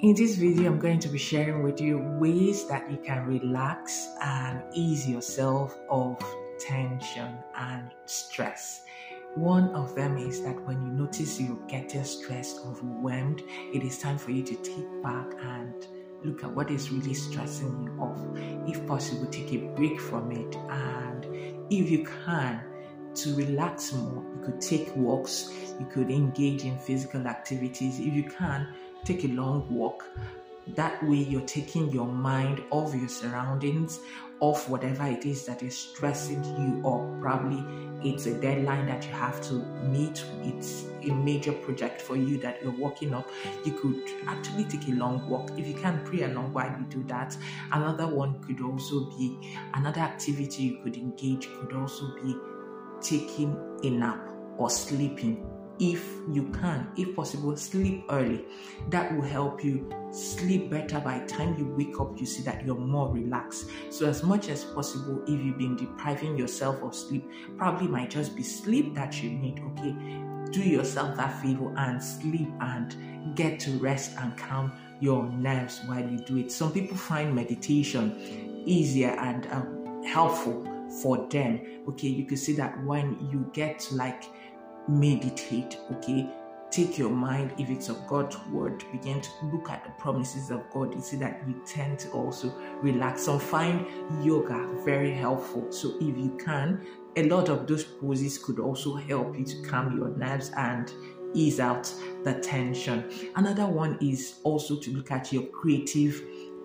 In this video, I'm going to be sharing with you ways that you can relax and ease yourself of tension and stress. One of them is that when you notice you're getting stressed, overwhelmed, it is time for you to take back and look at what is really stressing you off. If possible, take a break from it, and if you can, to relax more. You could take walks, you could engage in physical activities. If you can, take a long walk. That way you're taking your mind off your surroundings, off whatever it is that is stressing you, or probably it's a deadline that you have to meet, it's a major project for you that you're working on. You could actually take a long walk. If you can pray along while you do that. Another one could also be, another activity you could engage could also be taking a nap or sleeping. If you can, if possible, sleep early. That will help you sleep better. By the time you wake up, you see that you're more relaxed. So as much as possible, if you've been depriving yourself of sleep, probably might just be sleep that you need, okay? Do yourself that favor and sleep and get to rest and calm your nerves while you do it. Some people find meditation easier and helpful for them, okay? You can see that when you get to meditate, okay? Take your mind, if it's of God's word, begin to look at the promises of God. You see that you tend to also relax. Some find yoga very helpful. So if you can, a lot of those poses could also help you to calm your nerves and ease out the tension. Another one is also to look at your creative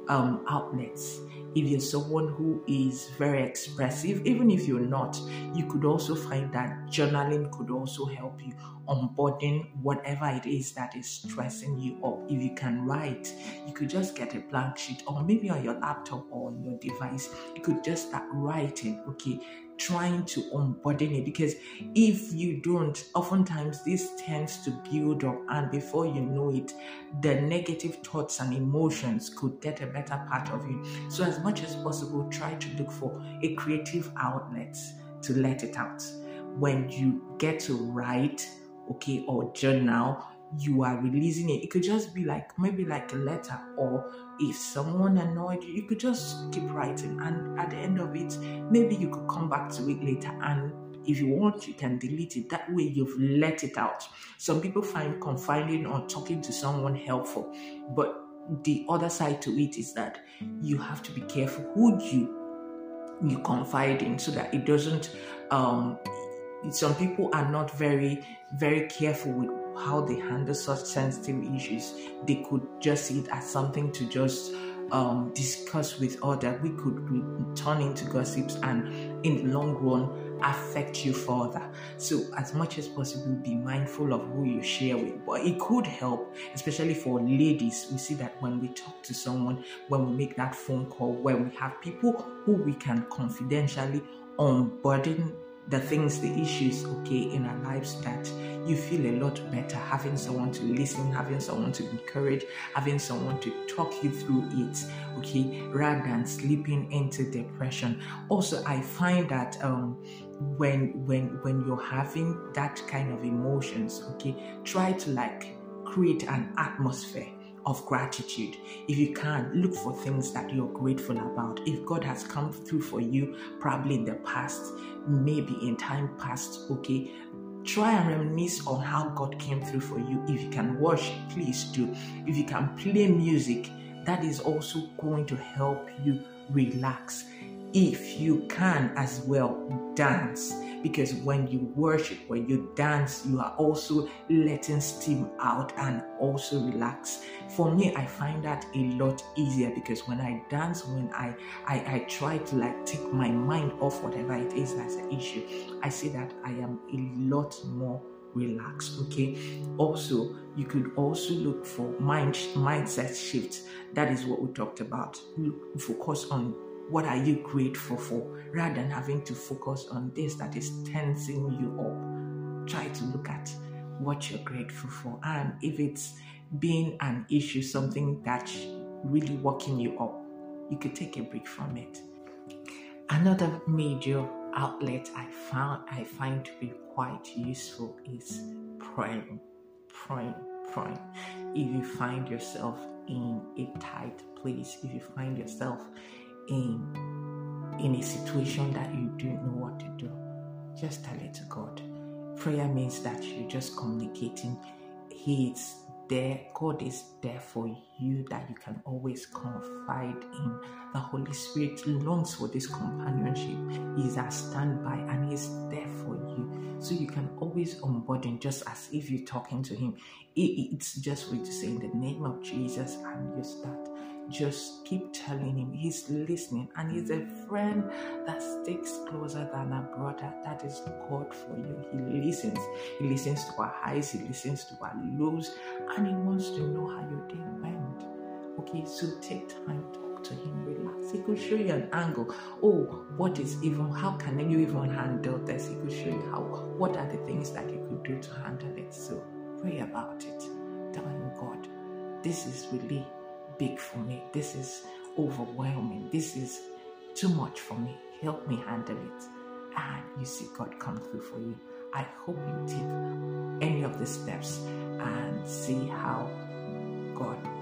outlets. If you're someone who is very expressive, even if you're not, you could also find that journaling could also help you unburden whatever it is that is stressing you up. If you can write, you could just get a blank sheet, or maybe on your laptop or on your device, you could just start writing, okay? Trying to unburden it, because if you don't, oftentimes this tends to build up, and before you know it, the negative thoughts and emotions could get a better part of you. So as much as possible, try to look for a creative outlet to let it out. When you get to write, okay, or journal, you are releasing it. It could just be maybe a letter, or if someone annoyed you, you could just keep writing, and at the end of it, maybe you could come back to it later, and if you want, you can delete it. That way you've let it out. Some people find confiding or talking to someone helpful, but the other side to it is that you have to be careful who you confide in, so that it doesn't some people are not very, very careful with how they handle such sensitive issues. They could just see it as something to just discuss with others. We could turn into gossips and in the long run affect you further. So as much as possible, be mindful of who you share with. But it could help, especially for ladies. We see that when we talk to someone, when we make that phone call, when we have people who we can confidentially unburden the things, the issues, okay, in our lives, that you feel a lot better having someone to listen, having someone to encourage, having someone to talk you through it, okay, rather than slipping into depression. Also, I find that when you're having that kind of emotions, okay, try to create an atmosphere of gratitude. If you can, look for things that you're grateful about. If God has come through for you, probably in the past, maybe in time past, okay, try and reminisce on how God came through for you. If you can worship, please do. If you can play music, that is also going to help you relax. If you can as well, dance, because when you worship, when you dance, you are also letting steam out and also relax. For me, I find that a lot easier, because when I dance, when I try to take my mind off whatever it is that's an issue, I see that I am a lot more relaxed, okay? Also, you could also look for mindset shifts. That is what we talked about. Focus on what are you grateful for, rather than having to focus on this that is tensing you up. Try to look at what you're grateful for, and if it's been an issue, something that's really working you up, you could take a break from it. Another major outlet I find to be quite useful is praying. If you find yourself in a tight place, if you find yourself in a situation that you don't know what to do, just tell it to God. Prayer means that you're just communicating. He's there. God is there for you, that you can always confide in. The Holy Spirit longs for this companionship. He's our standby and he's there for you. So you can always onboard him just as if you're talking to him. It's just for you to say, in the name of Jesus, and you start. Just keep telling him. He's listening, and he's a friend that sticks closer than a brother. That is God for you. He listens. He listens to our highs. He listens to our lows, and he wants to know how your day went. Okay, so take time, talk to him, relax. He could show you an angle. Oh, what is even? How can you even handle this? He could show you how. What are the things that you could do to handle it? So pray about it. Tell him, God, this is really big for me. This is overwhelming. This is too much for me. Help me handle it. And you see God come through for you. I hope you take any of the steps and see how God